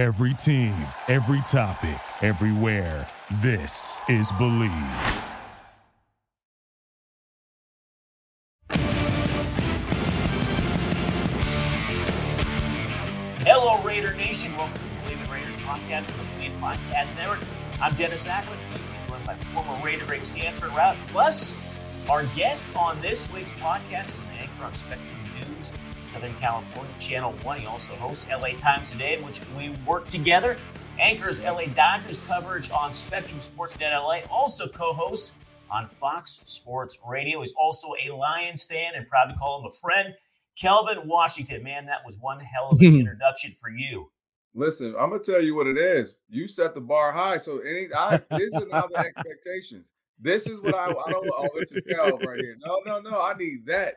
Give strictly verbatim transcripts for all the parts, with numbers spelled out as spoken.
Every team, every topic, everywhere. This is Believe. Hello, Raider Nation. Welcome to the Believe in Raiders podcast from the Believe Podcast Network. I'm Dennis Ackerman, joined by former Raider at Stanford Route. Plus, our guest on this week's podcast is an anchor on Spectrum News, Southern California, Channel one. He also hosts L A Times Today, in which we work together. Anchors L A Dodgers coverage on Spectrum SportsNet L A. Also co-hosts on Fox Sports Radio. He's also a Lions fan and proud to call him a friend. Kelvin Washington, man, that was one hell of an introduction for you. Listen, I'm gonna tell you what it is. You set the bar high, so any I this is not the expectations. This is what I, I don't. Oh, this is Kelvin right here. No, no, no. I need that.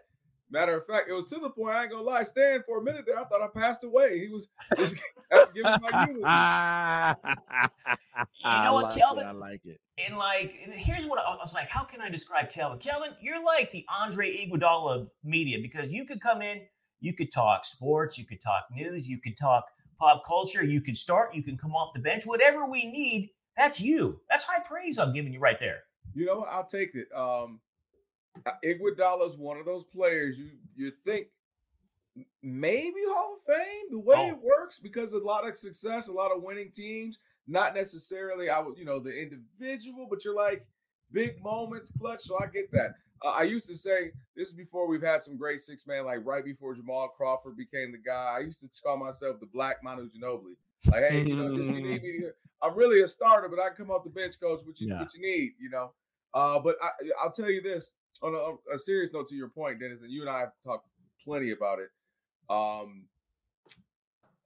Matter of fact, it was to the point, I ain't gonna lie, Stan, for a minute there, I thought I passed away. He was just giving my eulogy. You know what, like Kelvin? It, I like it. And like, here's what I was like, how can I describe Kelvin? Kelvin, you're like the Andre Iguodala of media, because you could come in, you could talk sports, you could talk news, you could talk pop culture, you could start, you can come off the bench, whatever we need, that's you. That's high praise I'm giving you right there. You know what? I'll take it. Um, Iguodala is one of those players you you think maybe Hall of Fame the way oh. it works, because a lot of success, a lot of winning teams, not necessarily I would you know the individual, but you're like big moments, clutch. So I get that. Uh, I used to say this is before we've had some great six man, like right before Jamal Crawford became the guy. I used to call myself the Black Manu Ginobili. Like, hey, you know, this, you need me here. I'm really a starter, but I can come off the bench, coach. What you yeah. what you need, you know. Uh, but I, I'll tell you this. On a, a serious note to your point, Dennis, and you and I have talked plenty about it. Um,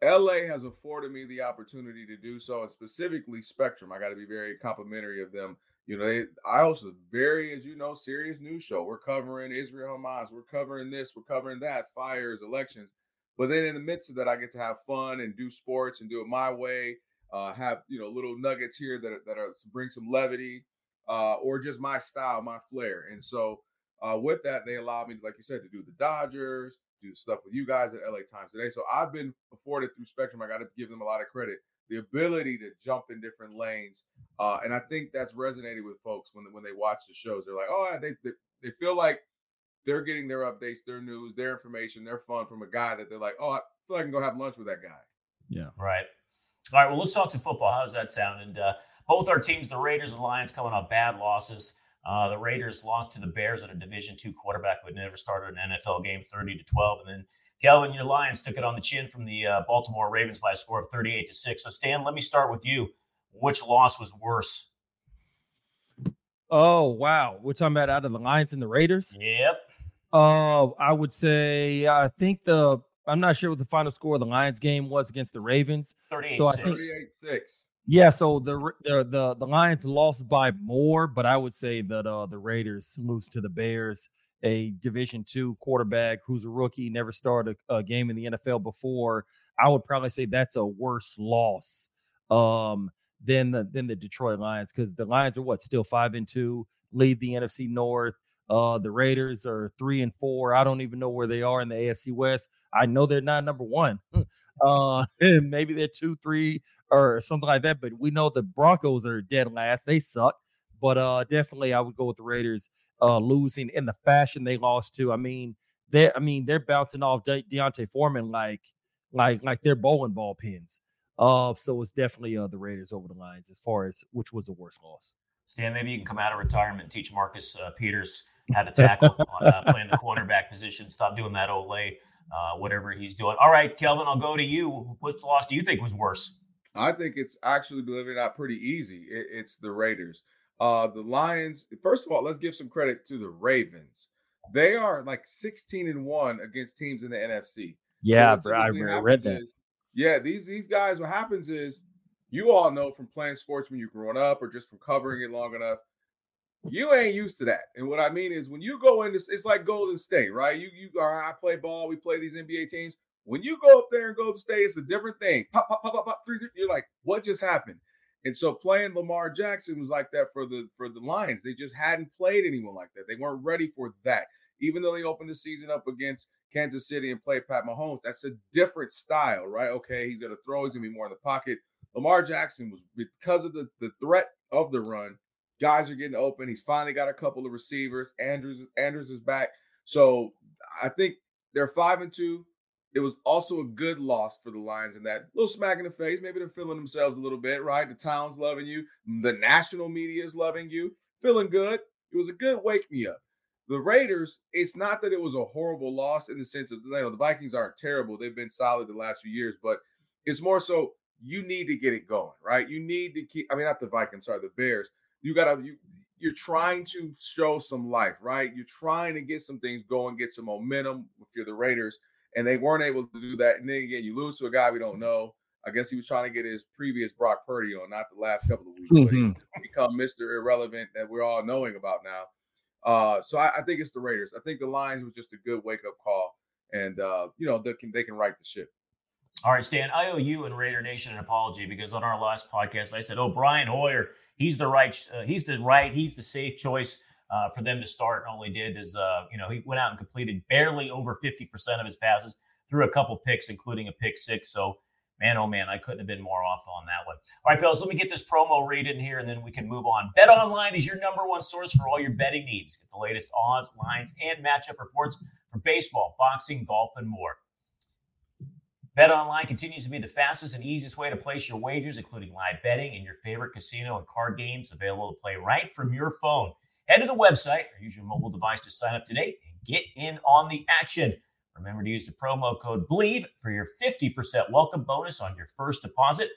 L A has afforded me the opportunity to do so, and specifically Spectrum. I got to be very complimentary of them. You know, they, I also very, as you know, serious news show. We're covering Israel Hamas. We're covering this. We're covering that. Fires, elections. But then in the midst of that, I get to have fun and do sports and do it my way. Uh, have, you know, little nuggets here that, that are, bring some levity. Uh, or just my style, my flair. And so uh, with that, they allowed me, like you said, to do the Dodgers, do stuff with you guys at L A Times Today. So I've been afforded through Spectrum. I got to give them a lot of credit, the ability to jump in different lanes. Uh, and I think that's resonated with folks when, when they watch the shows. They're like, oh, they, they, they feel like they're getting their updates, their news, their information, their fun from a guy that they're like, oh, I feel like I can go have lunch with that guy. Yeah. Right. All right, well, let's talk some football. How does that sound? And uh, both our teams, the Raiders and Lions, coming off bad losses. Uh, the Raiders lost to the Bears at a Division two quarterback who had never started an N F L game, thirty to twelve. And then, Kelvin, your Lions took it on the chin from the uh, Baltimore Ravens by a score of thirty-eight to six. So, Stan, let me start with you. Which loss was worse? Oh, wow. We're talking about out of the Lions and the Raiders? Yep. Uh, I would say I think the – I'm not sure what the final score of the Lions game was against the Ravens. thirty-eight six. So I think, thirty-eight six. Yeah, so the, the the the Lions lost by more, but I would say that uh, the Raiders lose to the Bears, a Division two quarterback who's a rookie, never started a, a game in the N F L before. I would probably say that's a worse loss um, than the than the Detroit Lions, because the Lions are what still five and two, lead the N F C North. Uh, the Raiders are three and four. I don't even know where they are in the A F C West. I know they're not number one. Uh, maybe they're two, three, or something like that. But we know the Broncos are dead last. They suck. But uh, definitely, I would go with the Raiders uh, losing in the fashion they lost to. I mean, they, I mean, they're bouncing off De- Deontay Foreman like, like, like they're bowling ball pins. Uh, so it's definitely uh, the Raiders over the Lions as far as which was the worst loss. Stan, maybe you can come out of retirement and teach Marcus uh, Peters how to tackle on uh, playing the cornerback position. Stop doing that Olay, uh, whatever he's doing. All right, Kelvin, I'll go to you. Which loss do you think was worse? I think it's actually, believe it or not, pretty easy. It, it's the Raiders. Uh, the Lions, first of all, let's give some credit to the Ravens. They are like sixteen and one against teams in the N F C. Yeah, so bro, I read that. Is, yeah, these these guys, what happens is, you all know from playing sports when you're growing up or just from covering it long enough, you ain't used to that. And what I mean is when you go into, it's like Golden State, right? You, you are, I play ball. We play these N B A teams. When you go up there and Golden State, it's a different thing. Pop, pop, pop, pop, pop. Three, three, you're like, what just happened? And so playing Lamar Jackson was like that for the, for the Lions. They just hadn't played anyone like that. They weren't ready for that. Even though they opened the season up against Kansas City and play Pat Mahomes. That's a different style, right? Okay, he's going to throw. He's going to be more in the pocket. Lamar Jackson was, because of the, the threat of the run, guys are getting open. He's finally got a couple of receivers. Andrews, Andrews is back. So I think they're five and two. It was also a good loss for the Lions in that little smack in the face. Maybe they're feeling themselves a little bit, right? The town's loving you. The national media is loving you. Feeling good. It was a good wake me up. The Raiders, it's not that it was a horrible loss in the sense of, you know, the Vikings aren't terrible. They've been solid the last few years, but it's more so you need to get it going, right? You need to keep, I mean, not the Vikings, sorry, the Bears. You got to, you, you're trying to show some life, right? You're trying to get some things going, get some momentum if you're the Raiders, and they weren't able to do that. And then again, you lose to a guy we don't know. I guess he was trying to get his previous Brock Purdy on, not the last couple of weeks, mm-hmm. but he become Mister Irrelevant that we're all knowing about now. Uh, so I, I think it's the Raiders. I think the Lions was just a good wake-up call, and uh, you know, they can they can right the ship. All right, Stan, I owe you and Raider Nation an apology because on our last podcast I said, "Oh, Brian Hoyer, he's the right, uh, he's the right, he's the safe choice uh, for them to start." And all he did is, uh, you know, he went out and completed barely over fifty percent of his passes, threw a couple picks, including a pick six. So, man, oh man, I couldn't have been more off on that one. All right, fellas, let me get this promo read in here, and then we can move on. BetOnline is your number one source for all your betting needs. Get the latest odds, lines, and matchup reports for baseball, boxing, golf, and more. BetOnline continues to be the fastest and easiest way to place your wagers, including live betting and your favorite casino and card games available to play right from your phone. Head to the website or use your mobile device to sign up today and get in on the action. Remember to use the promo code BLEAV for your fifty percent welcome bonus on your first deposit.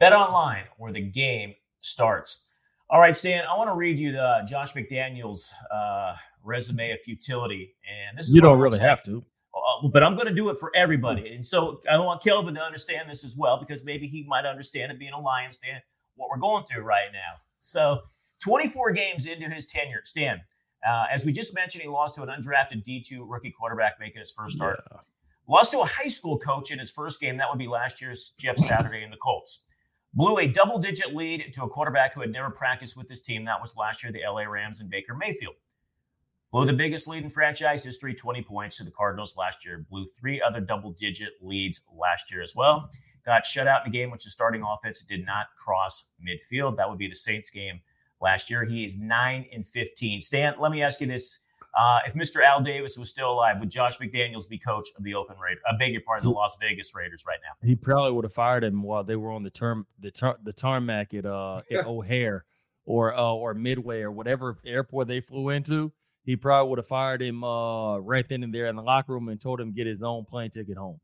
Bet online where the game starts. All right, Stan, I want to read you the Josh McDaniels uh, resume of futility. And this is you don't really saying. have to. Uh, but I'm going to do it for everybody. And so I want Kelvin to understand this as well, because maybe he might understand it being a Lions fan, what we're going through right now. So twenty-four games into his tenure, Stan, Uh, as we just mentioned, he lost to an undrafted D two rookie quarterback making his first start. Yeah. Lost to a high school coach in his first game. That would be last year's Jeff Saturday and the Colts. Blew a double-digit lead to a quarterback who had never practiced with his team. That was last year, the L A Rams and Baker Mayfield. Blew the biggest lead in franchise history, twenty points to the Cardinals last year. Blew three other double-digit leads last year as well. Got shut out in a game which the starting offense did not cross midfield. That would be the Saints game. Last year, he is nine and fifteen. Stan, let me ask you this. Uh, if Mister Al Davis was still alive, would Josh McDaniels be coach of the Oakland Raiders? I beg your pardon, the Las Vegas Raiders right now. He probably would have fired him while they were on the term, the, tar- the tarmac at, uh, at O'Hare or uh, or Midway or whatever airport they flew into. He probably would have fired him uh, right then and there in the locker room and told him to get his own plane ticket home.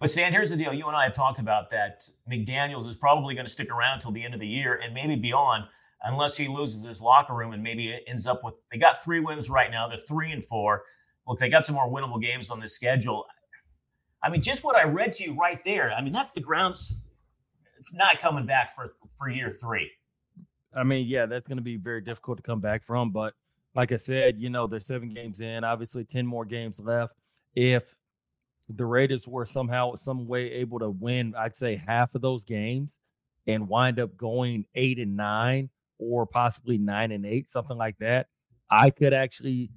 But, Stan, here's the deal. You and I have talked about that. McDaniels is probably going to stick around until the end of the year and maybe beyond, unless he loses his locker room and maybe it ends up with, they got three wins right now. They're three and four. Look, they got some more winnable games on this schedule. I mean, just what I read to you right there. I mean, that's the grounds. It's not coming back for, for year three. I mean, yeah, that's going to be very difficult to come back from. But like I said, you know, there's seven games in, obviously ten more games left. If the Raiders were somehow, some way able to win, I'd say half of those games and wind up going eight and nine, or possibly nine and eight, something like that, I could actually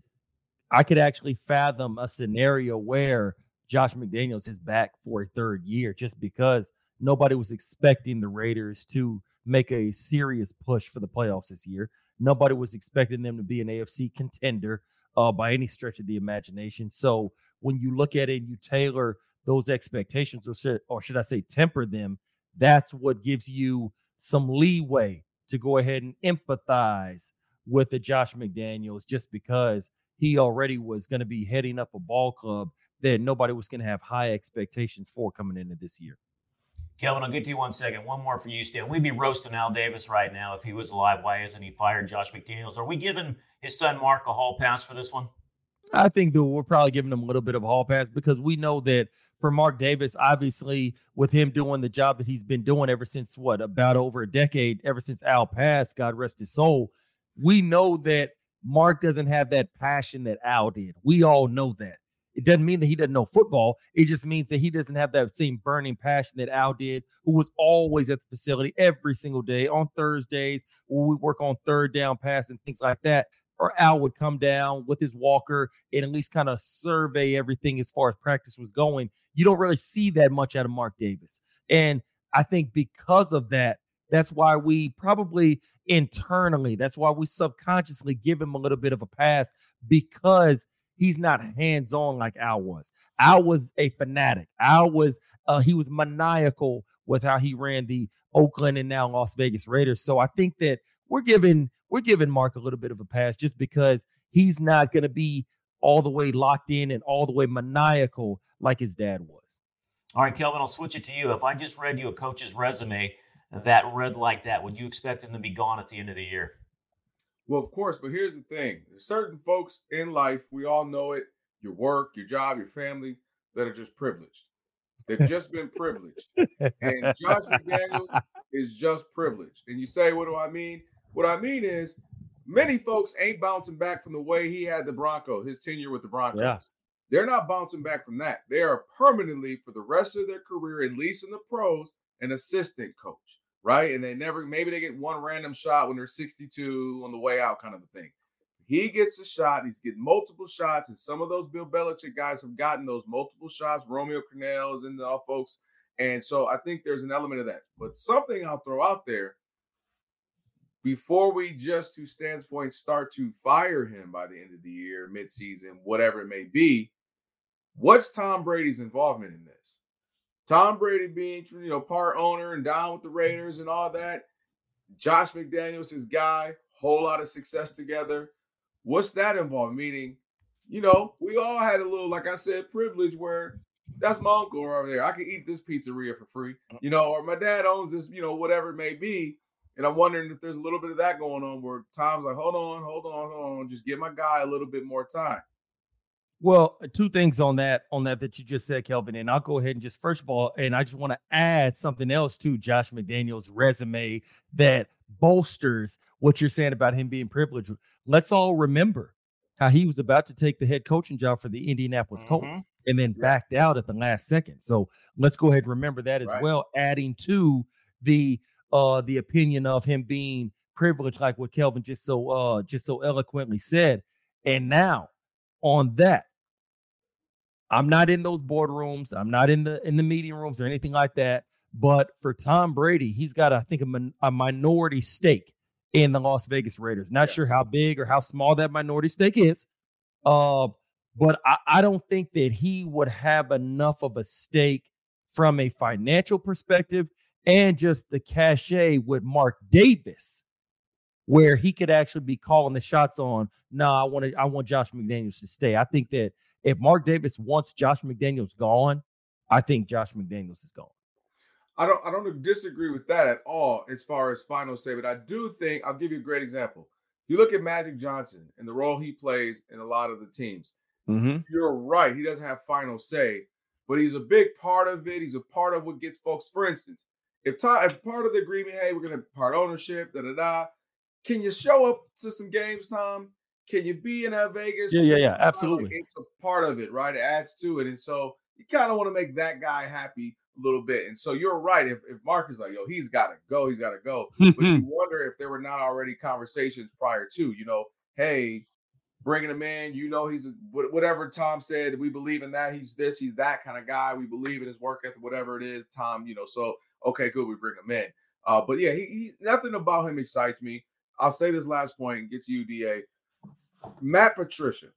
I could actually fathom a scenario where Josh McDaniels is back for a third year, just because nobody was expecting the Raiders to make a serious push for the playoffs this year. Nobody was expecting them to be an A F C contender uh, by any stretch of the imagination. So when you look at it and you tailor those expectations, or should, or should I say temper them, that's what gives you some leeway to go ahead and empathize with the Josh McDaniels, just because he already was going to be heading up a ball club that nobody was going to have high expectations for coming into this year. Kelvin, I'll get to you one second. One more for you, Stan. We'd be roasting Al Davis right now if he was alive. Why isn't he fired Josh McDaniels? Are we giving his son Mark a hall pass for this one? I think that we're probably giving him a little bit of a hall pass, because we know that for Mark Davis, obviously, with him doing the job that he's been doing ever since, what, about over a decade, ever since Al passed, God rest his soul, we know that Mark doesn't have that passion that Al did. We all know that. It doesn't mean that he doesn't know football. It just means that he doesn't have that same burning passion that Al did, who was always at the facility every single day on Thursdays when we work on third down pass and things like that. or Al would come down with his walker and at least kind of survey everything as far as practice was going. You don't really see that much out of Mark Davis. And I think because of that, that's why we probably internally, that's why we subconsciously give him a little bit of a pass, because he's not hands-on like Al was. Al was a fanatic. Al was, uh, he was maniacal with how he ran the Oakland and now Las Vegas Raiders. So I think that we're giving, we're giving Mark a little bit of a pass just because he's not going to be all the way locked in and all the way maniacal like his dad was. All right, Kelvin, I'll switch it to you. If I just read you a coach's resume that read like that, would you expect him to be gone at the end of the year? Well, of course, but here's the thing. There's certain folks in life, we all know it, your work, your job, your family, that are just privileged. They've just been privileged. And Josh McDaniels is just privileged. And you say, what do I mean? What I mean is many folks ain't bouncing back from the way he had the Broncos, his tenure with the Broncos. Yeah. They're not bouncing back from that. They are permanently, for the rest of their career, at least in the pros, an assistant coach. Right. And they never, maybe they get one random shot when they're sixty-two on the way out, kind of a thing. He gets a shot. He's getting multiple shots. And some of those Bill Belichick guys have gotten those multiple shots, Romeo Crennels and all folks. And so I think there's an element of that. But something I'll throw out there before we just, to Stan's point, start to fire him by the end of the year, midseason, whatever it may be. What's Tom Brady's involvement in this? Tom Brady being, you know, part owner and down with the Raiders and all that. Josh McDaniels, his guy, whole lot of success together. What's that involved? Meaning, you know, we all had a little, like I said, privilege where that's my uncle over there. I can eat this pizzeria for free, you know, or my dad owns this, you know, whatever it may be. And I'm wondering if there's a little bit of that going on where Tom's like, hold on, hold on, hold on. Just give my guy a little bit more time. Well, two things on that, on that that you just said, Kelvin, and I'll go ahead and just, first of all, and I just want to add something else to Josh McDaniels' resume that bolsters what you're saying about him being privileged. Let's all remember how he was about to take the head coaching job for the Indianapolis mm-hmm. Colts and then yeah. backed out at the last second. So let's go ahead and remember that as right. well, adding to the uh, the opinion of him being privileged, like what Kelvin just so uh, just so eloquently said. And now, on that, I'm not in those boardrooms. I'm not in the in the meeting rooms or anything like that. But for Tom Brady, he's got, I think, a, min- a minority stake in the Las Vegas Raiders. Not yeah. sure how big or how small that minority stake is. Uh, but I, I don't think that he would have enough of a stake from a financial perspective and just the cachet with Mark Davis, where he could actually be calling the shots on, no, nah, I want to, I want Josh McDaniels to stay. I think that if Mark Davis wants Josh McDaniels gone, I think Josh McDaniels is gone. I don't I don't disagree with that at all as far as final statement. I do think, I'll give you a great example. You look at Magic Johnson and the role he plays in a lot of the teams. Mm-hmm. You're right. He doesn't have final say, but he's a big part of it. He's a part of what gets folks, for instance, if, t- if part of the agreement, hey, we're going to part ownership, da-da-da, can you show up to some games, Tom? Can you be in uh, Vegas? Yeah, yeah, yeah, absolutely. It's a part of it, right? It adds to it. And so you kind of want to make that guy happy a little bit. And so you're right. If, if Mark is like, yo, he's got to go, he's got to go. But you wonder if there were not already conversations prior to, you know, hey, bringing him in, you know, he's a, whatever Tom said, we believe in that. He's this, he's that kind of guy. We believe in his work ethic, whatever it is, Tom, you know. So, okay, good, we bring him in. Uh, but, yeah, he, he nothing about him excites me. I'll say this last point and get to you, D A. Matt Patricia.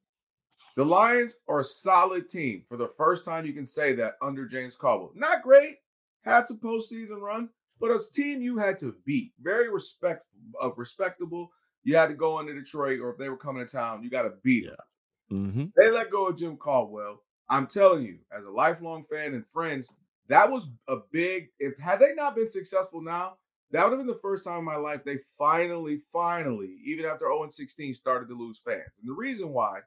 The Lions are a solid team. For the first time, you can say that under James Caldwell. Not great. Had to postseason run, but a team you had to beat. Very respect, uh, respectable. You had to go into Detroit, or if they were coming to town, you got to beat them. Yeah. Mm-hmm. They let go of Jim Caldwell. I'm telling you, as a lifelong fan and friends, that was a big – if had they not been successful now, that would have been the first time in my life they finally, finally, even after oh and sixteen, started to lose fans. And the reason why,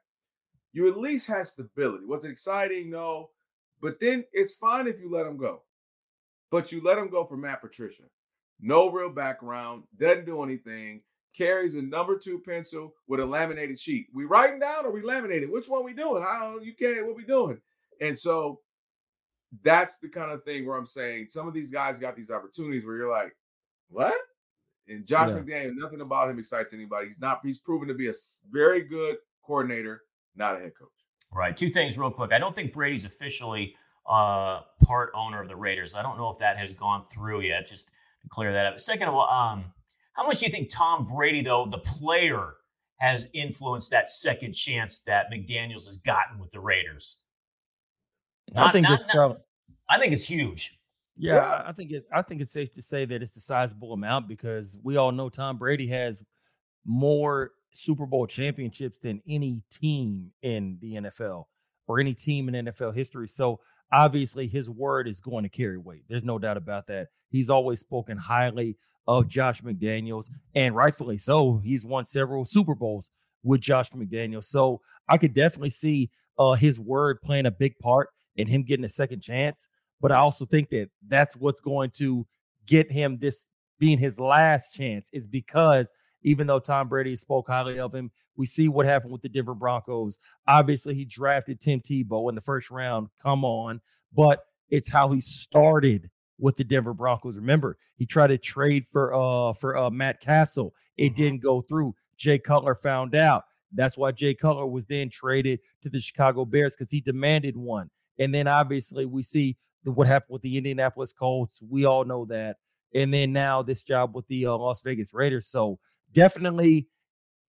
you at least had stability. Was it exciting? No. But then it's fine if you let them go. But you let them go for Matt Patricia. No real background, doesn't do anything, carries a number two pencil with a laminated sheet. We writing down or we laminated? Which one we doing? I don't know. You can't. What we doing? And so that's the kind of thing where I'm saying some of these guys got these opportunities where you're like, what? And Josh yeah. McDaniels, nothing about him excites anybody. He's not. He's proven to be a very good coordinator, not a head coach. Right. Two things real quick. I don't think Brady's officially uh, part owner of the Raiders. I don't know if that has gone through yet. Just to clear that up. Second of all, um, how much do you think Tom Brady, though, the player, has influenced that second chance that McDaniels has gotten with the Raiders? Not, I think not, it's. Not, uh, I think it's huge. Yeah, yeah, I think it. I think it's safe to say that it's a sizable amount because we all know Tom Brady has more Super Bowl championships than any team in the N F L or any team in N F L history. So obviously his word is going to carry weight. There's no doubt about that. He's always spoken highly of Josh McDaniels, and rightfully so. He's won several Super Bowls with Josh McDaniels. So I could definitely see uh, his word playing a big part in him getting a second chance. But I also think that that's what's going to get him this being his last chance is because even though Tom Brady spoke highly of him, we see what happened with the Denver Broncos. Obviously, he drafted Tim Tebow in the first round. Come on. But it's how he started with the Denver Broncos. Remember, he tried to trade for uh, for uh, Matt Castle. It mm-hmm. didn't go through. Jay Cutler found out. That's why Jay Cutler was then traded to the Chicago Bears because he demanded one. And then obviously we see what happened with the Indianapolis Colts. We all know that. And then now this job with the uh, Las Vegas Raiders. So definitely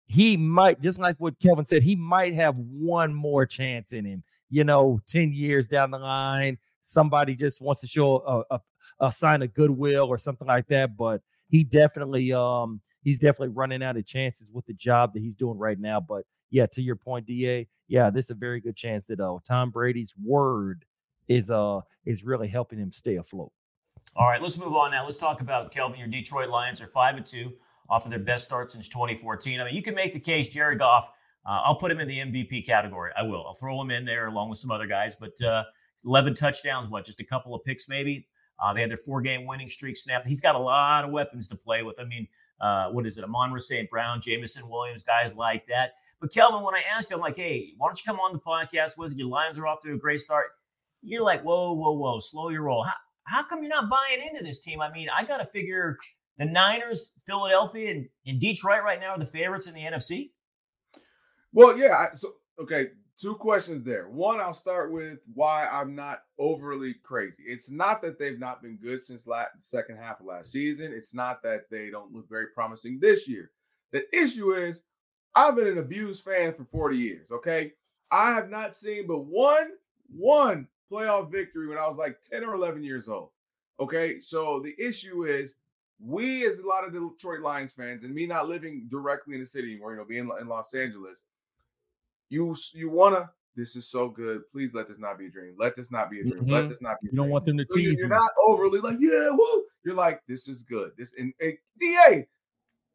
he might, just like what Kelvin said, he might have one more chance in him. You know, ten years down the line, somebody just wants to show a, a, a sign of goodwill or something like that. But he definitely, um, he's definitely running out of chances with the job that he's doing right now. But yeah, to your point, D A, yeah, this is a very good chance that uh, Tom Brady's word is uh is really helping him stay afloat. All right, let's move on now. Let's talk about Kelvin. Your Detroit Lions are five and two off of their best start since twenty fourteen. I mean, you can make the case Jared Goff. Uh, I'll put him in the M V P category. I will. I'll throw him in there along with some other guys. But uh, eleven touchdowns, what? Just a couple of picks, maybe. Uh, they had their four-game winning streak snapped. He's got a lot of weapons to play with. I mean, uh, what is it? Amon-Ra Saint Brown, Jamison Williams, guys like that. But Kelvin, when I asked him, I'm like, hey, why don't you come on the podcast with it? Your Lions are off to a great start. You're like, whoa, whoa, whoa, slow your roll. How, how come you're not buying into this team? I mean, I got to figure the Niners, Philadelphia, and, and Detroit right now are the favorites in the N F C. Well, yeah. I, so, okay, two questions there. One, I'll start with why I'm not overly crazy. It's not that they've not been good since the second half of last season. It's not that they don't look very promising this year. The issue is I've been an abused fan for forty years, okay? I have not seen but one, one, playoff victory when I was like ten or eleven years old. Okay, so the issue is we as a lot of Detroit Lions fans and me not living directly in the city anymore, you know, being in Los Angeles, you you want to, this is so good. Please let this not be a dream. Let this not be a dream. Mm-hmm. Let this not be a dream. You don't want them to so tease you. You're not overly like, yeah, woo. You're like, this is good. This and, and D A,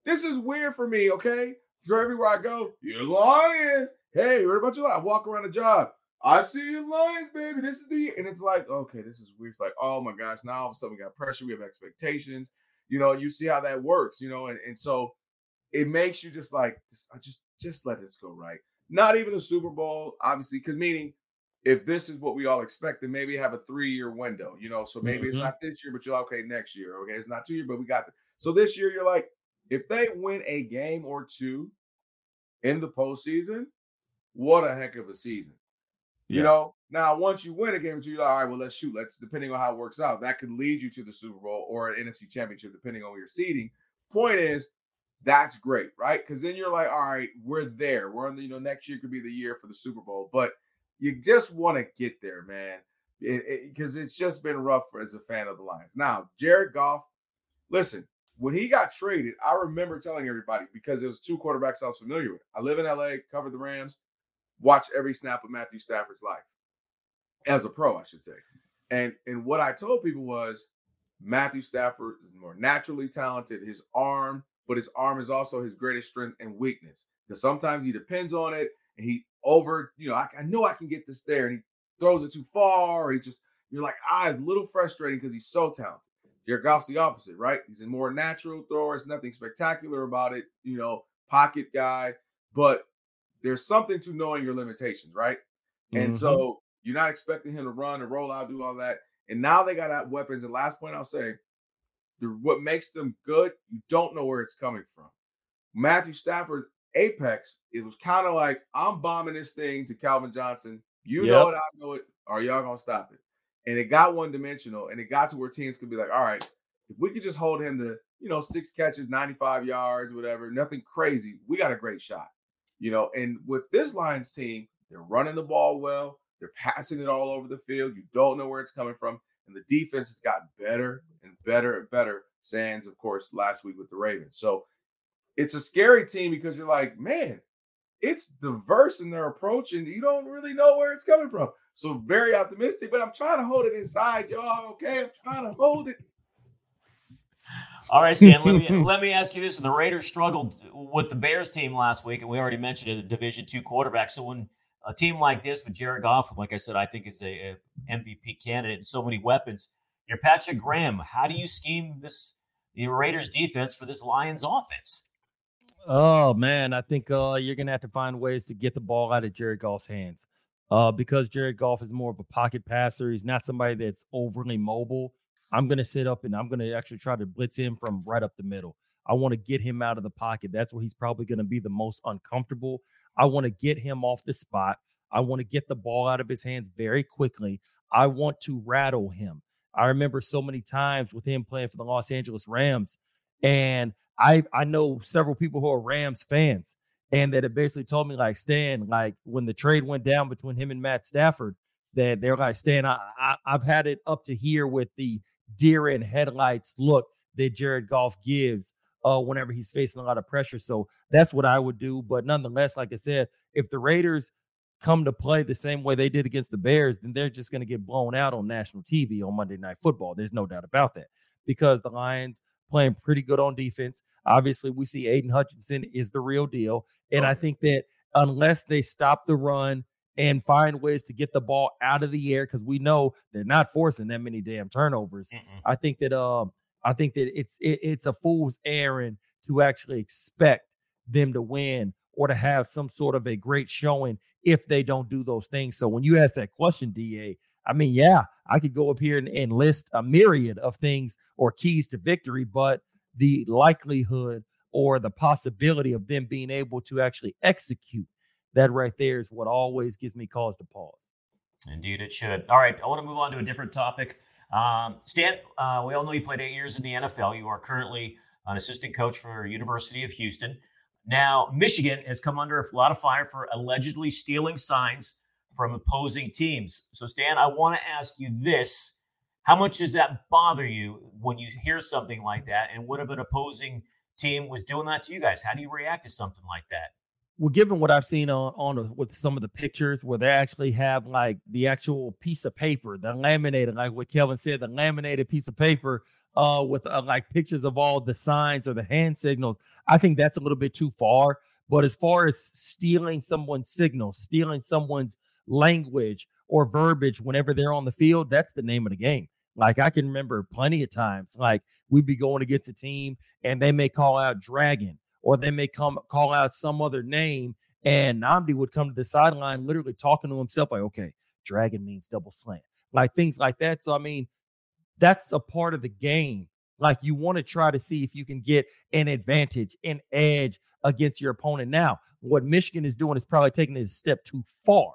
this is weird for me, okay? For everywhere I go, you're Lions. Hey, what about your Lions? I walk around the job. I see you Lions, baby. This is the year. And it's like, okay, this is weird. It's like, oh my gosh, now all of a sudden we got pressure. We have expectations. You know, you see how that works, you know, and, and so it makes you just like, I just, just let this go right. Not even a Super Bowl, obviously, because meaning if this is what we all expect, then maybe have a three-year window, you know, so maybe mm-hmm. it's not this year, but you're like, okay, next year. Okay, it's not two years, but we got it. So this year you're like, if they win a game or two in the postseason, what a heck of a season. You yeah. know, now once you win a game, you're like, all right, well, let's shoot. Let's, depending on how it works out, that could lead you to the Super Bowl or an N F C championship, depending on your seeding. Point is, that's great, right? Because then you're like, all right, we're there. We're on the, you know, next year could be the year for the Super Bowl, but you just want to get there, man, because it, it, it's just been rough for, as a fan of the Lions. Now, Jared Goff, listen, when he got traded, I remember telling everybody because it was two quarterbacks I was familiar with. I live in L A, cover the Rams. Watch every snap of Matthew Stafford's life as a pro, I should say. And and what I told people was Matthew Stafford is more naturally talented, his arm, but his arm is also his greatest strength and weakness because sometimes he depends on it and he over, you know, I, I know I can get this there and he throws it too far. Or he just, you're like, ah, it's a little frustrating because he's so talented. Jared Goff's the opposite, right? He's a more natural thrower. It's nothing spectacular about it, you know, pocket guy, but there's something to knowing your limitations, right? Mm-hmm. And so you're not expecting him to run and roll out, do all that. And now they got out weapons. And last point I'll say, They're what makes them good. You don't know where it's coming from. Matthew Stafford's apex, it was kind of like, I'm bombing this thing to Calvin Johnson. You yep. know it, I know it. Are y'all going to stop it? And it got one-dimensional, and it got to where teams could be like, all right, if we could just hold him to, you know, six catches, ninety-five yards, whatever, nothing crazy, we got a great shot. You know, and with this Lions team, they're running the ball well. They're passing it all over the field. You don't know where it's coming from. And the defense has gotten better and better and better, sans, of course, last week with the Ravens. So it's a scary team because you're like, man, it's diverse in their approach, and you don't really know where it's coming from. So very optimistic, but I'm trying to hold it inside, y'all. Okay, I'm trying to hold it. All right, Stan, let me let me ask you this. The Raiders struggled with the Bears team last week, and we already mentioned it, a Division two quarterback. So when a team like this with Jared Goff, like I said, I think is a, a M V P candidate and so many weapons, you're Patrick Graham. How do you scheme this the Raiders defense for this Lions offense? Oh, man, I think uh, you're going to have to find ways to get the ball out of Jared Goff's hands uh, because Jared Goff is more of a pocket passer. He's not somebody that's overly mobile. I'm going to sit up and I'm going to actually try to blitz him from right up the middle. I want to get him out of the pocket. That's where he's probably going to be the most uncomfortable. I want to get him off the spot. I want to get the ball out of his hands very quickly. I want to rattle him. I remember so many times with him playing for the Los Angeles Rams. And I I know several people who are Rams fans and that have basically told me, like, Stan, like when the trade went down between him and Matt Stafford, that they're like, Stan, I, I, I've had it up to here with the deer in headlights look that Jared Goff gives uh, whenever he's facing a lot of pressure. So that's what I would do. But nonetheless, like I said, if the Raiders come to play the same way they did against the Bears, then they're just going to get blown out on national T V on Monday Night Football. There's no doubt about that because the Lions playing pretty good on defense. Obviously, we see Aiden Hutchinson is the real deal. And I think that unless they stop the run and find ways to get the ball out of the air, because we know they're not forcing that many damn turnovers. Mm-mm. I think that um, I think that it's it, it's a fool's errand to actually expect them to win or to have some sort of a great showing if they don't do those things. So when you ask that question, D A, I mean, yeah, I could go up here and, and list a myriad of things or keys to victory, but the likelihood or the possibility of them being able to actually execute that right there is what always gives me cause to pause. Indeed, it should. All right, I want to move on to a different topic. Um, Stan, uh, we all know you played eight years in the N F L. You are currently an assistant coach for University of Houston. Now, Michigan has come under a lot of fire for allegedly stealing signs from opposing teams. So, Stan, I want to ask you this. How much does that bother you when you hear something like that? And what if an opposing team was doing that to you guys? How do you react to something like that? Well, given what I've seen on, on a, with some of the pictures where they actually have like the actual piece of paper, the laminated, like what Kelvin said, the laminated piece of paper uh, with uh, like pictures of all the signs or the hand signals, I think that's a little bit too far. But as far as stealing someone's signal, stealing someone's language or verbiage whenever they're on the field, that's the name of the game. Like I can remember plenty of times, like we'd be going against a team and they may call out dragon. Or they may come call out some other name, and Namdi would come to the sideline literally talking to himself like, okay, dragon means double slant, like things like that. So, I mean, that's a part of the game. Like you want to try to see if you can get an advantage, an edge against your opponent. Now, what Michigan is doing is probably taking it a step too far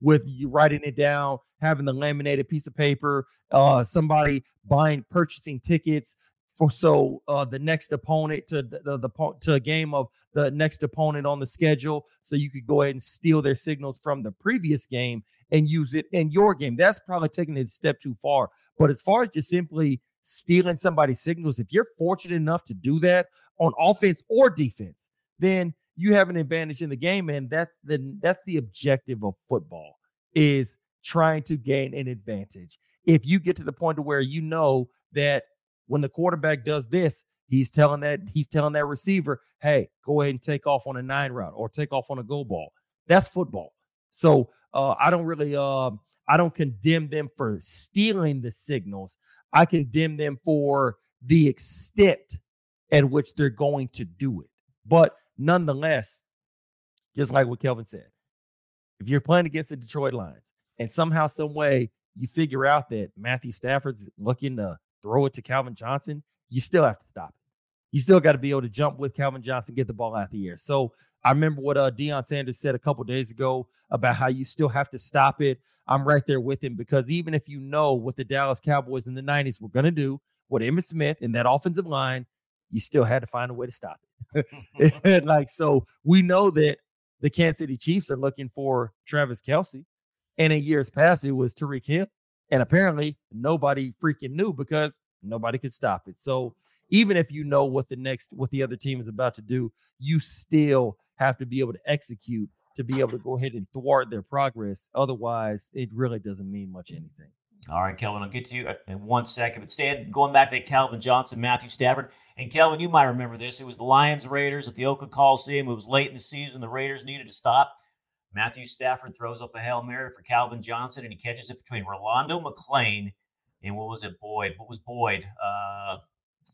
with you writing it down, having the laminated piece of paper, uh, somebody buying, purchasing tickets, For so uh, the next opponent to the, the, the to a game of the next opponent on the schedule, so you could go ahead and steal their signals from the previous game and use it in your game. That's probably taking it a step too far. But as far as just simply stealing somebody's signals, if you're fortunate enough to do that on offense or defense, then you have an advantage in the game, and that's the that's the objective of football is trying to gain an advantage. If you get to the point to where you know that when the quarterback does this, he's telling that he's telling that receiver, hey, go ahead and take off on a nine route or take off on a go ball. That's football. So uh, I don't really uh, I don't condemn them for stealing the signals. I condemn them for the extent at which they're going to do it. But nonetheless, just like what Kelvin said, if you're playing against the Detroit Lions and somehow, some way you figure out that Matthew Stafford's looking to throw it to Calvin Johnson, you still have to stop it. You still got to be able to jump with Kelvin Johnson, get the ball out of the air. So I remember what uh, Deion Sanders said a couple days ago about how you still have to stop it. I'm right there with him, because even if you know what the Dallas Cowboys in the nineties were going to do with Emmitt Smith and that offensive line, you still had to find a way to stop it. And like, so we know that the Kansas City Chiefs are looking for Travis Kelce. And in years past, it was Tyreek Hill. And apparently nobody freaking knew, because nobody could stop it. So even if you know what the next, what the other team is about to do, you still have to be able to execute to be able to go ahead and thwart their progress. Otherwise, it really doesn't mean much anything. All right, Kelvin, I'll get to you in one second. But Stan, going back to Kelvin Johnson, Matthew Stafford, and Kelvin, you might remember this. It was the Lions Raiders at the Oakland Coliseum. It was late in the season. The Raiders needed to stop. Matthew Stafford throws up a Hail Mary for Kelvin Johnson, and he catches it between Rolando McClain and what was it, Boyd? What was Boyd? Uh,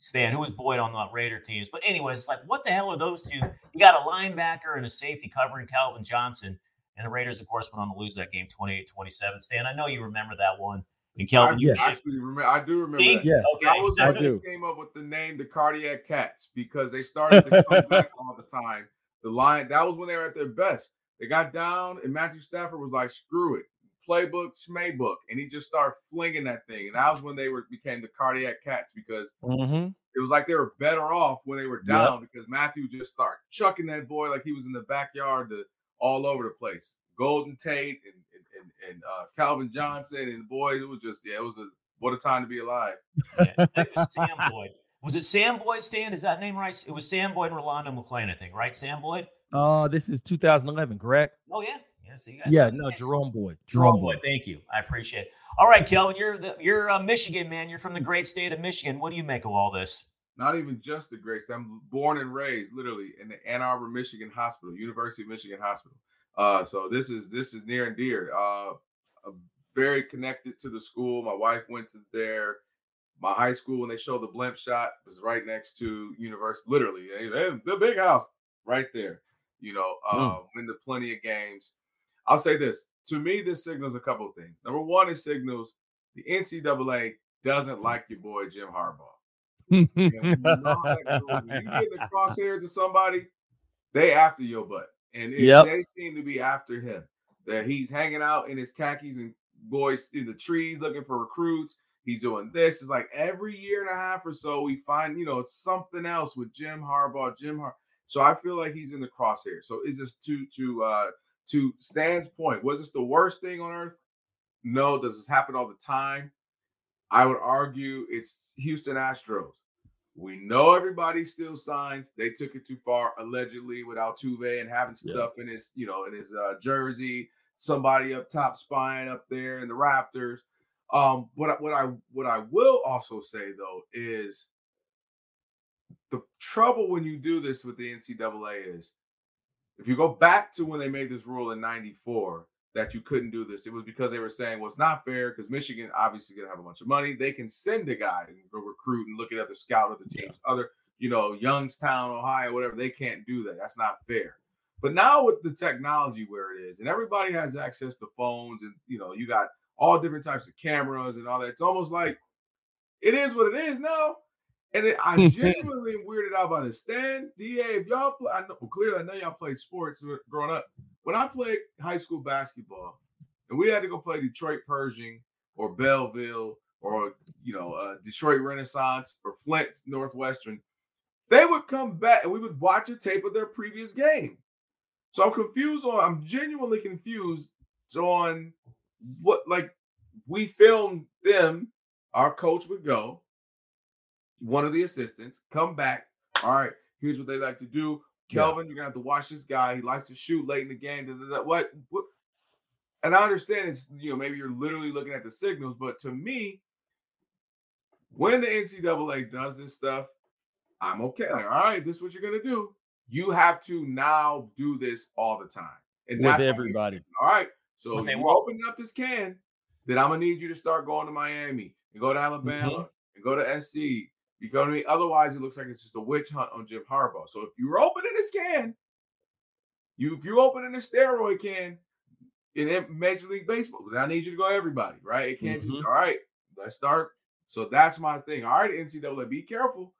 Stan, who was Boyd on the Raider teams? But anyways, it's like, what the hell are those two? You got a linebacker and a safety covering Kelvin Johnson, and the Raiders, of course, went on to lose that game twenty-eight twenty-seven. Stan, I know you remember that one. And Kelvin, I, you yes. actually remember, I do remember See? that. Yes. Okay. I was the one who came up with the name the Cardiac Cats, because they started to come back all the time. The Lions, that was when they were at their best. They got down, and Matthew Stafford was like, screw it. Playbook, Schmaybook. And he just started flinging that thing. And that was when they were became the Cardiac Cats, because mm-hmm. it was like they were better off when they were down, yep. because Matthew just started chucking that boy like he was in the backyard to, all over the place. Golden Tate and and, and, and uh, Kelvin Johnson and boys, it was just, yeah, it was a, what a time to be alive. Yeah, it was Sam Boyd. Was it Sam Boyd, Stan? Is that name right? It was Sam Boyd and Rolando McClain, I think, right? Sam Boyd? Oh, uh, this is two thousand eleven, correct? Oh, yeah. Yeah, so you guys yeah no, nice. Jerome Boyd. Jerome, Jerome Boyd. Boyd, thank you. I appreciate it. All right, Kelvin, you're the, you're a Michigan man. You're from the great state of Michigan. What do you make of all this? Not even just the great state. I'm born and raised, literally, in the Ann Arbor, Michigan Hospital, University of Michigan Hospital. Uh, so this is this is near and dear. Uh, I'm very connected to the school. My wife went to there. My high school, when they showed the blimp shot, was right next to University, literally. The big house right there. You know, uh, mm. win the plenty of games. I'll say this. To me, this signals a couple of things. Number one, it signals the N C double A doesn't like your boy Jim Harbaugh. And when you get the crosshairs of somebody, they after your butt. And it, yep. they seem to be after him. That he's hanging out in his khakis and boys in the trees looking for recruits. He's doing this. It's like every year and a half or so, we find, you know, it's something else with Jim Harbaugh, Jim Harbaugh. So I feel like he's in the crosshair. So is this to to uh, to Stan's point? Was this the worst thing on earth? No. Does this happen all the time? I would argue it's Houston Astros. We know everybody still signs. They took it too far, allegedly, with Altuve and having stuff yeah. in his, you know, in his uh, jersey. Somebody up top spying up there in the rafters. Um, but what I what I will also say though is, the trouble when you do this with the N C double A is, if you go back to when they made this rule in ninety-four that you couldn't do this, it was because they were saying, well, it's not fair because Michigan obviously going to have a bunch of money. They can send a guy and go recruit and look at other scout other teams, yeah. other, you know, Youngstown, Ohio, whatever. They can't do that. That's not fair. But now with the technology where it is, and everybody has access to phones and, you know, you got all different types of cameras and all that. It's almost like it is what it is now. And it, I genuinely weirded out by this. Stan, D A, if y'all play, I know, well, clearly I know y'all played sports growing up. When I played high school basketball, and we had to go play Detroit Pershing or Belleville or, you know, uh, Detroit Renaissance or Flint Northwestern, they would come back and we would watch a tape of their previous game. So I'm confused on, I'm genuinely confused on what, like, we filmed them, our coach would go, one of the assistants, come back. All right, here's what they like to do. Kelvin, yeah. you're going to have to watch this guy. He likes to shoot late in the game. Da, da, da. What, what? And I understand it's, you know, maybe you're literally looking at the signals, but to me, when the N C double A does this stuff, I'm okay. Like, all right, this is what you're going to do. You have to now do this all the time. And with that's everybody. All right, so if you open up this can, then I'm going to need you to start going to Miami and go to Alabama mm-hmm. and go to S C. You know what I mean? Otherwise, it looks like it's just a witch hunt on Jim Harbaugh. So if you're opening this can, you if you're opening a steroid can in Major League Baseball, then I need you to go everybody, right? It can't mm-hmm. just, all right, let's start So that's my thing. All right, N C double A, be careful,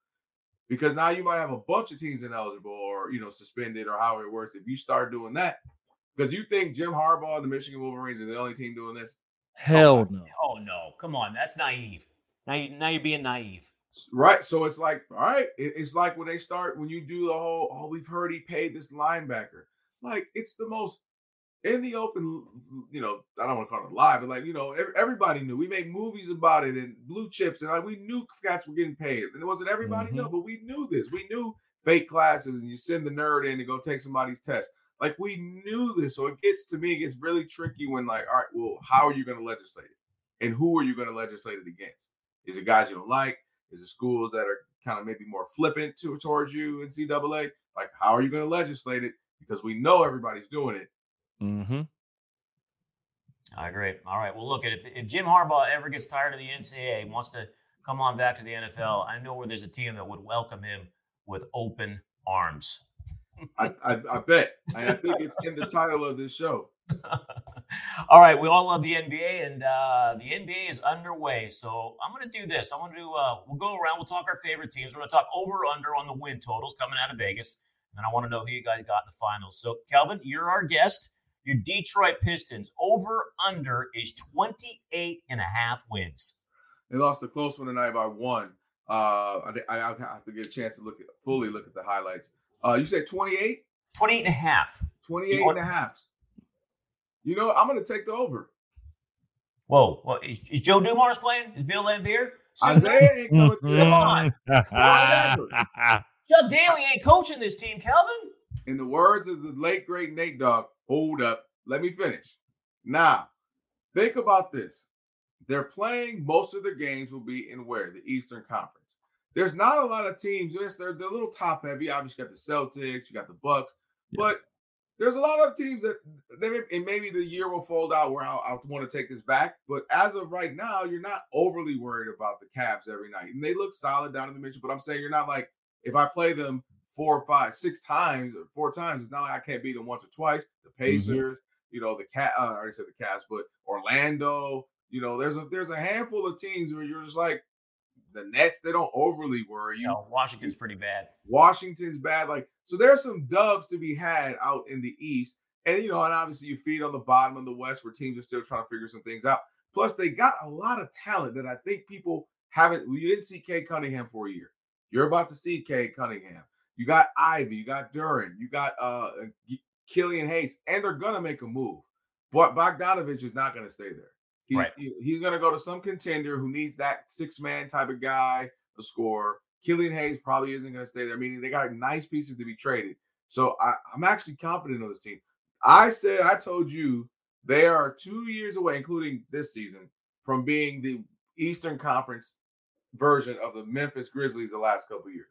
because now you might have a bunch of teams ineligible or, you know, suspended or however it works if you start doing that. Because you think Jim Harbaugh and the Michigan Wolverines are the only team doing this? Hell no. Oh, no. Come on. That's naive. Now, you, now you're being naive. Right. So it's like, all right, it's like when they start, when you do the whole, oh, we've heard he paid this linebacker. Like, it's the most in the open, you know, I don't want to call it a lie, but like, you know, everybody knew. We made movies about it and blue chips, and like we knew cats were getting paid. And it wasn't everybody, mm-hmm. no, but we knew this. We knew fake classes and you send the nerd in to go take somebody's test. Like, we knew this. So it gets, to me, it gets really tricky when like, all right, well, how are you going to legislate it? And who are you going to legislate it against? Is it guys you don't like? Is it schools that are kind of maybe more flippant to, towards you, N C double A? Like, how are you going to legislate it? Because we know everybody's doing it. Mm-hmm. I agree. All right. Well, look, if, if Jim Harbaugh ever gets tired of the N C double A, wants to come on back to the N F L, I know where there's a team that would welcome him with open arms. I, I, I bet. I think it's in the title of this show. All right. We all love the N B A, and uh, the N B A is underway. So I'm going to do this. I want to do, uh, we'll go around. We'll talk our favorite teams. We're going to talk over under on the win totals coming out of Vegas. And I want to know who you guys got in the finals. So, Kelvin, you're our guest. Your Detroit Pistons over under is twenty-eight and a half wins. They lost a close one tonight by one. Uh, I, I have to get a chance to look at, fully look at the highlights. Uh, you said twenty-eight? twenty-eight and a half. twenty-eight and a half. You know, I'm going to take the over. Whoa. Well, is, is Joe Dumars playing? Is Bill Laimbeer? Isaiah ain't coming through. Come on. Chuck Daly ain't coaching this team, Kelvin. In the words of the late, great Nate Dogg, hold up. Let me finish. Now, think about this. They're playing, most of their games will be in where? The Eastern Conference. There's not a lot of teams. Yes, they're, they're a little top heavy. Obviously, you got the Celtics, you got the Bucks, yeah. But there's a lot of teams that they may, and maybe the year will fold out where I'll, I'll want to take this back. But as of right now, you're not overly worried about the Cavs every night. And they look solid down in the Mitchell, but I'm saying you're not like, if I play them four or five, six times or four times, it's not like I can't beat them once or twice. The Pacers, mm-hmm. you know, the Cat, uh, I already said the Cavs, but Orlando, you know, there's a there's a handful of teams where you're just like, the Nets, they don't overly worry you. No, Washington's pretty bad. Washington's bad. Like, so there's some dubs to be had out in the East. And, you know, and obviously you feed on the bottom of the West where teams are still trying to figure some things out. Plus, they got a lot of talent that I think people haven't. You didn't see Kay Cunningham for a year. You're about to see Kay Cunningham. You got Ivy. You got Duran. You got uh, Killian Hayes. And they're going to make a move. But Bogdanovich is not going to stay there. He, right. he, he's going to go to some contender who needs that six-man type of guy, a scorer. Killian Hayes probably isn't going to stay there, meaning they got nice pieces to be traded. So I, I'm actually confident in this team. I said, I told you, they are two years away, including this season, from being the Eastern Conference version of the Memphis Grizzlies the last couple of years.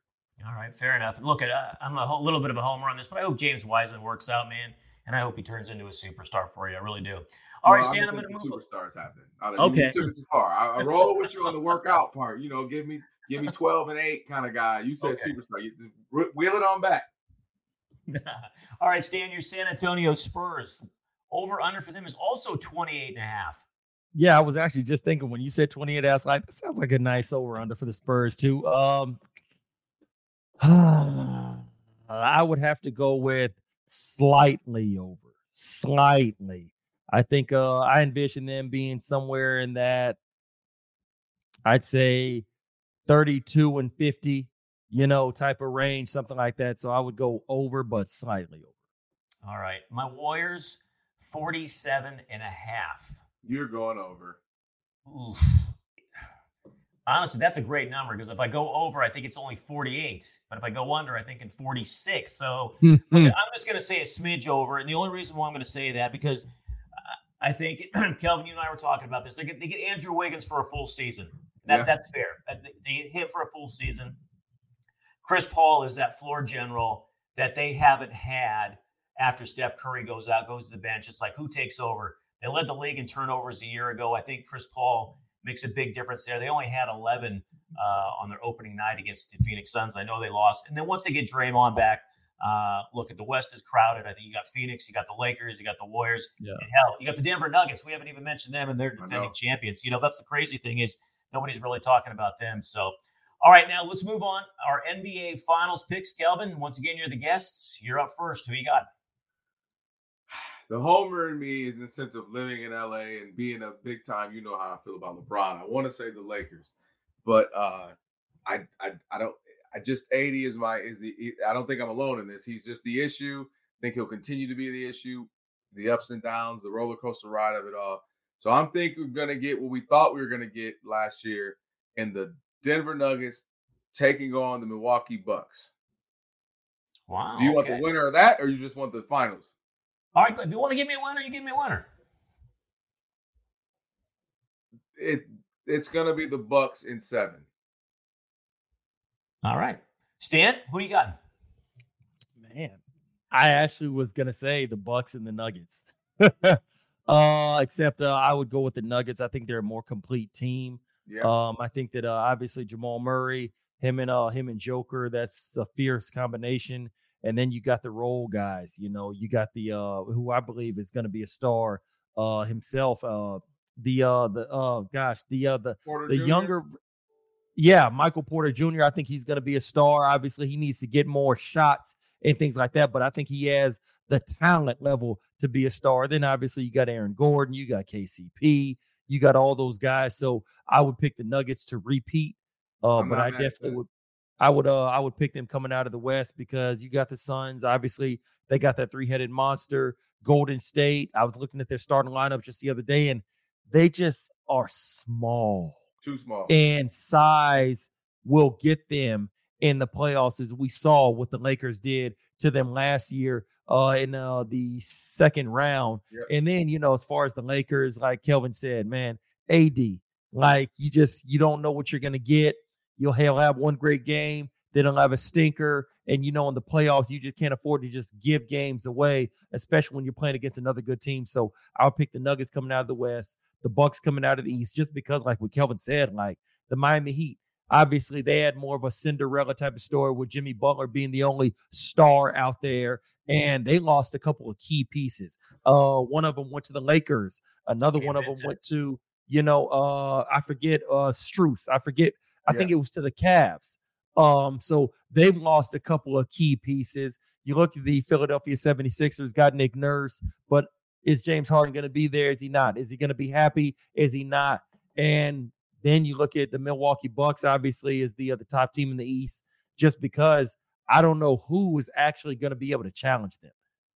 All right, fair enough. Look, at uh, I'm a whole, little bit of a homer on this, but I hope James Wiseman works out, man. And I hope he turns into a superstar for you. I really do. All well, right, Stan, I'm going to move. Superstars happen. Okay. You took it too far. I, I roll with you on the workout part. You know, give me give me twelve and eight kind of guy. You said okay. Superstar. You, wheel it on back. All right, Stan, your San Antonio Spurs. Over under for them is also twenty-eight and a half. Yeah, I was actually just thinking when you said twenty-eight, I was like, that sounds like a nice over under for the Spurs too. Um, I would have to go with slightly over, slightly. I think uh, I envision them being somewhere in that, I'd say thirty-two and fifty, you know, type of range, something like that. So I would go over, but slightly over. All right. My Warriors, forty-seven and a half. You're going over. Oof. Honestly, that's a great number because if I go over, I think it's only forty-eight. But if I go under, I think in forty-six. So look, I'm just going to say a smidge over. And the only reason why I'm going to say that, because I think, Kelvin, you and I were talking about this. They get, they get Andrew Wiggins for a full season. That, yeah. That's fair. They get him for a full season. Chris Paul is that floor general that they haven't had after Steph Curry goes out, goes to the bench. It's like, who takes over? They led the league in turnovers a year ago. I think Chris Paul makes a big difference there. They only had eleven uh, on their opening night against the Phoenix Suns. I know they lost. And then once they get Draymond back, uh, look, at the West is crowded. I think you got Phoenix, you got the Lakers, you got the Warriors. Yeah. And hell, you got the Denver Nuggets. We haven't even mentioned them, and they're defending champions. You know, that's the crazy thing is nobody's really talking about them. So, all right, now let's move on. Our N B A Finals picks, Kelvin. Once again, you're the guests. You're up first. Who you got? The homer in me is in the sense of living in L A and being a big time. You know how I feel about LeBron. I want to say the Lakers, but uh, I, I I don't. I just A D is my is the. I don't think I'm alone in this. He's just the issue. I think he'll continue to be the issue. The ups and downs, the roller coaster ride of it all. So I'm thinking we're going to get what we thought we were going to get last year in the Denver Nuggets taking on the Milwaukee Bucks. Wow. Do you okay. want the winner of that, or you just want the finals? All right. If you want to give me a winner, you give me a winner. It It's going to be the Bucks in seven. All right. Stan, who you got? Man. I actually was going to say the Bucks and the Nuggets, uh, except uh, I would go with the Nuggets. I think they're a more complete team. Yeah. Um, I think that uh, obviously Jamal Murray, him and uh, him and Joker, that's a fierce combination. And then you got the role guys. You know, you got the uh, who I believe is going to be a star uh, himself. Uh, the uh, the uh, gosh, the uh, the Porter the Junior younger, yeah, Michael Porter Junior I think he's going to be a star. Obviously, he needs to get more shots and things like that, but I think he has the talent level to be a star. Then obviously you got Aaron Gordon, you got K C P, you got all those guys. So I would pick the Nuggets to repeat, uh, but I definitely would. I would. Uh, I would pick them coming out of the West because you got the Suns. Obviously they got that three-headed monster. Golden State. I was looking at their starting lineup just the other day, and they just are small, too small, and size will get them in the playoffs, as we saw what the Lakers did to them last year uh, in uh, the second round. Yep. And then, you know, as far as the Lakers, like Kelvin said, man, A D, like you just, you don't know what you're going to get. You'll have one great game, then he'll have a stinker. And, you know, in the playoffs, you just can't afford to just give games away, especially when you're playing against another good team. So I'll pick the Nuggets coming out of the West, the Bucks coming out of the East, just because like what Kelvin said, like the Miami Heat, obviously, they had more of a Cinderella type of story with Jimmy Butler being the only star out there, and they lost a couple of key pieces. Uh, one of them went to the Lakers. Another one of them went to, you know, uh, I forget, uh, Strus. I forget. I yeah. think it was to the Cavs. Um, so they've lost a couple of key pieces. You look at the Philadelphia seventy-sixers, got Nick Nurse, but is James Harden going to be there? Is he not? Is he going to be happy? Is he not? And then you look at the Milwaukee Bucks, obviously, as the, uh, the top team in the East, just because I don't know who is actually going to be able to challenge them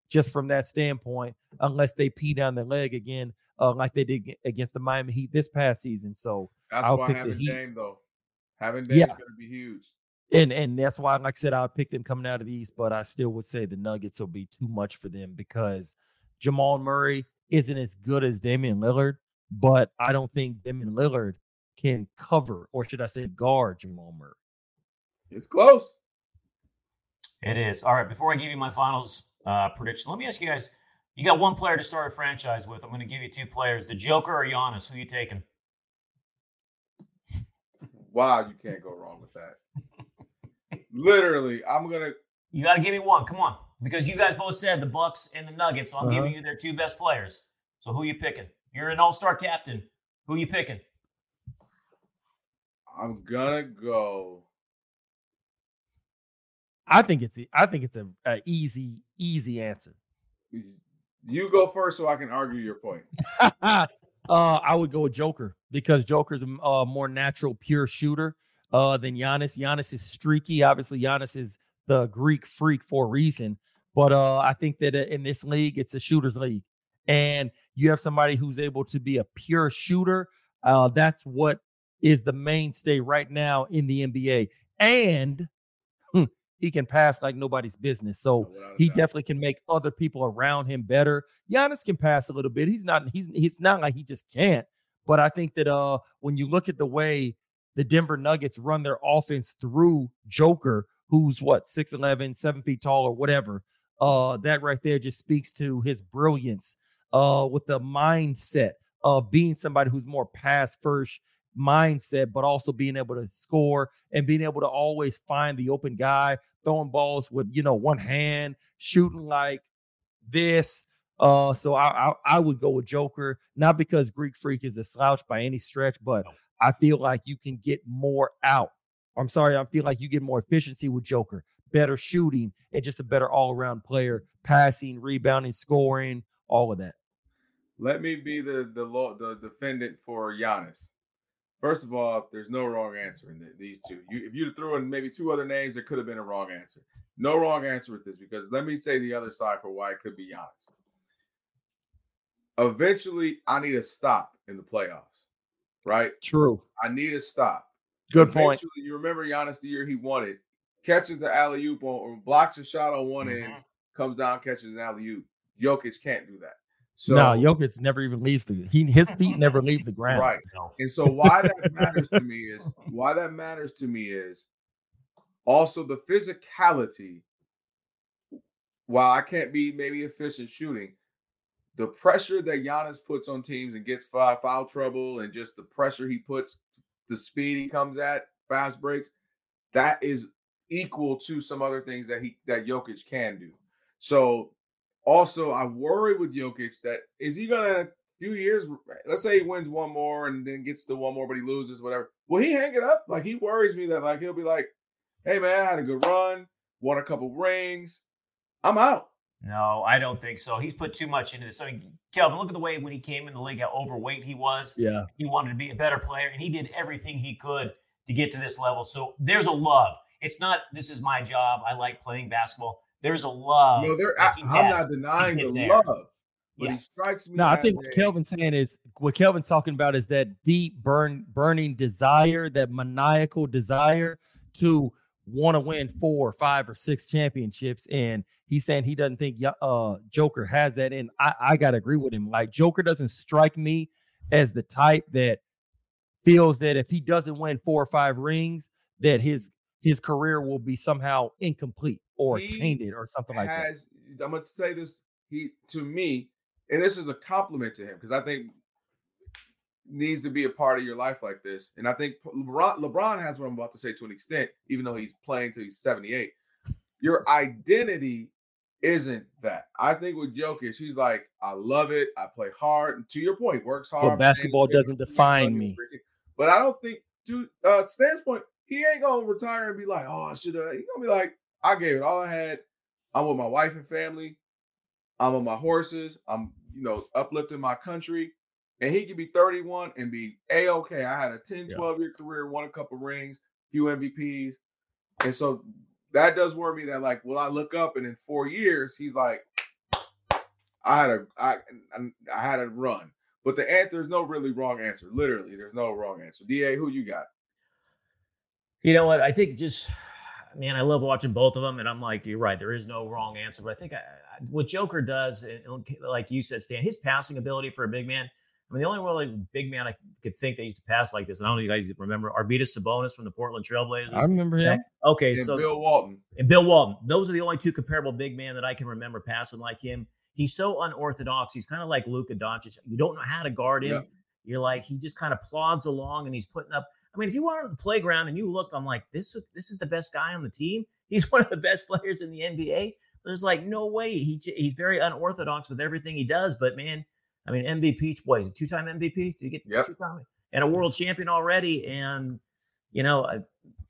just from that standpoint, unless they pee down their leg again, uh, like they did against the Miami Heat this past season. So that's I'll why pick having the Heat. Dame, though. Having Dame yeah. is going to be huge. And and that's why, like I said, I would pick them coming out of the East, but I still would say the Nuggets will be too much for them because Jamal Murray isn't as good as Damian Lillard, but I don't think Damian Lillard can cover, or should I say guard, Jamal Murray. It's close. It is. All right, before I give you my finals uh, prediction, let me ask you guys, you got one player to start a franchise with. I'm going to give you two players, the Joker or Giannis. Who are you taking? Wow, you can't go wrong with that. Literally, I'm going to. You got to give me one. Come on. Because you guys both said the Bucks and the Nuggets, so I'm uh-huh. giving you their two best players. So who are you picking? You're an all-star captain. Who are you picking? I'm gonna go. I think it's I think it's a, a easy easy answer. You go first, so I can argue your point. uh, I would go with Joker because Joker's a uh, more natural, pure shooter uh, than Giannis. Giannis is streaky. Obviously, Giannis is the Greek freak for a reason. But uh, I think that in this league, it's a shooter's league, and you have somebody who's able to be a pure shooter. Uh, that's what is the mainstay right now in the N B A. And hmm, he can pass like nobody's business. So he definitely can make other people around him better. Giannis can pass a little bit. He's not, he's, it's not like he just can't. But I think that uh, when you look at the way the Denver Nuggets run their offense through Joker, who's what, six eleven, seven feet tall or whatever, uh, that right there just speaks to his brilliance uh, with the mindset of being somebody who's more pass first mindset, but also being able to score and being able to always find the open guy, throwing balls with, you know, one hand, shooting like this. Uh, so I, I I would go with Joker, not because Greek Freak is a slouch by any stretch, but I feel like you can get more out. I'm sorry, I feel like you get more efficiency with Joker, better shooting, and just a better all-around player, passing, rebounding, scoring, all of that. Let me be the the, law, the defendant for Giannis. First of all, there's no wrong answer in the, these two. You, if you threw in maybe two other names, there could have been a wrong answer. No wrong answer with this, because let me say the other side for why it could be Giannis. Eventually, I need a stop in the playoffs, right? True. I need a stop. Good Eventually, point. You remember Giannis the year he won it, catches the alley-oop on, or blocks a shot on one mm-hmm. end, comes down, catches an alley-oop. Jokic can't do that. So, no, Jokic never even leaves the he his feet never leave the ground. Right. And so why that matters to me is why that matters to me is also the physicality. While I can't be maybe efficient shooting, the pressure that Giannis puts on teams and gets foul, foul trouble, and just the pressure he puts, the speed he comes at, fast breaks, that is equal to some other things that he that Jokic can do. So also, I worry with Jokic that is he going to, a few years, let's say he wins one more and then gets to one more, but he loses, whatever. Will he hang it up? Like, he worries me that, like, he'll be like, hey, man, I had a good run, won a couple rings. I'm out. No, I don't think so. He's put too much into this. I mean, Kelvin, look at the way when he came in the league, how overweight he was. Yeah. He wanted to be a better player, and he did everything he could to get to this level. So there's a love. It's not, this is my job. I like playing basketball. There's a love. No, there, I, I'm not denying the there. love, but yeah. he strikes me. No, I think what a, Kelvin's saying is what Kelvin's talking about is that deep burn, burning desire, that maniacal desire to want to win four or five or six championships. And he's saying he doesn't think uh, Joker has that. And I, I got to agree with him. Like, Joker doesn't strike me as the type that feels that if he doesn't win four or five rings, that his his career will be somehow incomplete. Or he tainted or something has, like that. I'm going to say this, he to me, and this is a compliment to him, because I think needs to be a part of your life like this. And I think LeBron, LeBron has what I'm about to say to an extent, even though he's playing till he's seventy-eight. Your identity isn't that. I think with Jokic, he's like, I love it. I play hard. And to your point, works hard. Well, basketball doesn't define me. But I don't think, to uh, Stan's point, he ain't going to retire and be like, oh, I should have. He's going to be like, I gave it all I had. I'm with my wife and family. I'm on my horses. I'm, you know, uplifting my country. And he could be thirty-one and be A-okay. I had a ten, twelve-year career, won a couple rings, few M V Ps. And so that does worry me that, like, will I look up and in four years, he's like, I had a, I, I had a run. But the answer, there's no really wrong answer. Literally, there's no wrong answer. D A, who you got? You know what? I think just... Man, I love watching both of them, and I'm like, you're right. There is no wrong answer, but I think I, I, what Joker does, and like you said, Stan, his passing ability for a big man. I mean, the only really big man I could think that used to pass like this, and I don't know if you guys remember, Arvydas Sabonis from the Portland Trailblazers. I remember him. Okay, and so Bill Walton and Bill Walton. Those are the only two comparable big men that I can remember passing like him. He's so unorthodox. He's kind of like Luka Doncic. You don't know how to guard him. Yeah. You're like, he just kind of plods along, and he's putting up. I mean, if you were on the playground and you looked, I'm like, this, this is the best guy on the team. He's one of the best players in the N B A. There's like no way. He He's very unorthodox with everything he does. But, man, I mean, M V P, boy, two-time M V P? Did you get yep. two-time? And a world champion already. And, you know, I,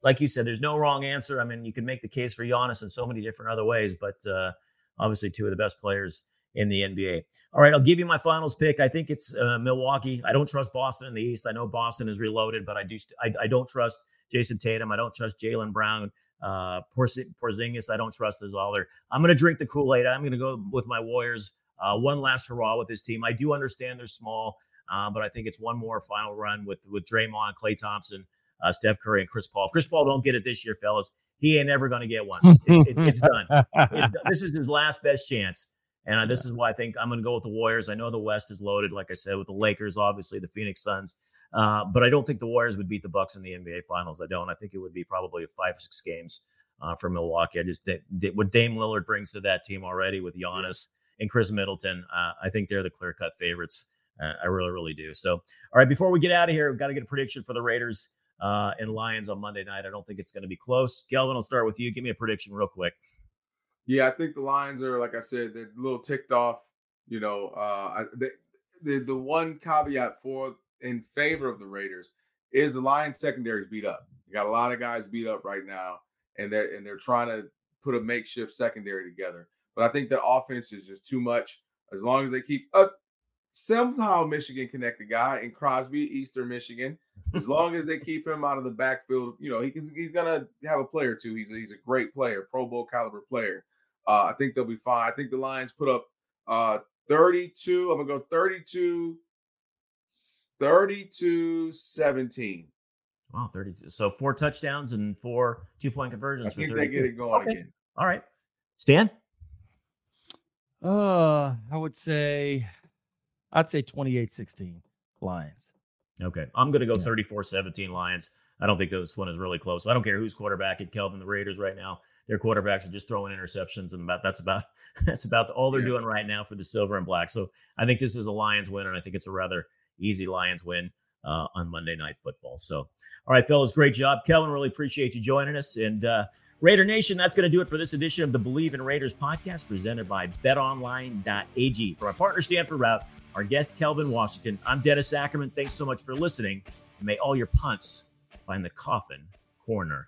like you said, there's no wrong answer. I mean, you can make the case for Giannis in so many different other ways. But, uh, obviously, two of the best players in the N B A. All right, I'll give you my finals pick. I think it's uh, Milwaukee. I don't trust Boston in the East. I know Boston is reloaded, but I do. St- I, I don't trust Jason Tatum. I don't trust Jaylen Brown. Uh, Porz- Porzingis, I don't trust as all there. I'm going to drink the Kool-Aid. I'm going to go with my Warriors. Uh, one last hurrah with this team. I do understand they're small, uh, but I think it's one more final run with, with Draymond, Klay Thompson, uh, Steph Curry, and Chris Paul. If Chris Paul don't get it this year, fellas, he ain't ever going to get one. It, it, it's done. It's done. This is his last best chance. And this is why I think I'm going to go with the Warriors. I know the West is loaded, like I said, with the Lakers, obviously, the Phoenix Suns. Uh, but I don't think the Warriors would beat the Bucks in the N B A Finals. I don't. I think it would be probably five or six games uh, for Milwaukee. I just think what Dame Lillard brings to that team already with Giannis and Chris Middleton, uh, I think they're the clear-cut favorites. Uh, I really, really do. So, all right, before we get out of here, we've got to get a prediction for the Raiders uh, and Lions on Monday night. I don't think it's going to be close. Kelvin, I'll start with you. Give me a prediction real quick. Yeah, I think the Lions are, like I said, they're a little ticked off. You know, uh, I, they, they, the one caveat for in favor of the Raiders is the Lions secondary is beat up. You got a lot of guys beat up right now, and they're and they're trying to put a makeshift secondary together. But I think the offense is just too much. As long as they keep up, somehow Michigan connected guy in Crosby, Eastern Michigan. As long as they keep him out of the backfield, you know, he can, he's going to have a play or two. He's a, he's a great player, Pro Bowl caliber player. Uh, I think they'll be fine. I think the Lions put up uh, thirty-two. I'm going to go thirty-two, thirty-two, seventeen. Wow, thirty-two. So four touchdowns and four two-point conversions. I think for they get it going okay. again. All right. Stan? Uh, I would say I'd say twenty-eight sixteen Lions. Okay. I'm going to go yeah. thirty-four seventeen Lions. I don't think this one is really close. I don't care who's quarterback at Kelvin, the Raiders right now. Their quarterbacks are just throwing interceptions, and about that's about that's about all they're yeah. doing right now for the silver and black. So I think this is a Lions win, and I think it's a rather easy Lions win uh, on Monday Night Football. So, all right, fellas, great job. Kelvin, really appreciate you joining us. And uh, Raider Nation, that's going to do it for this edition of the Believe in Raiders podcast presented by bet online dot a g. For our partner, Stanford Route, our guest, Kelvin Washington, I'm Dennis Ackerman. Thanks so much for listening. And may all your punts find the coffin corner.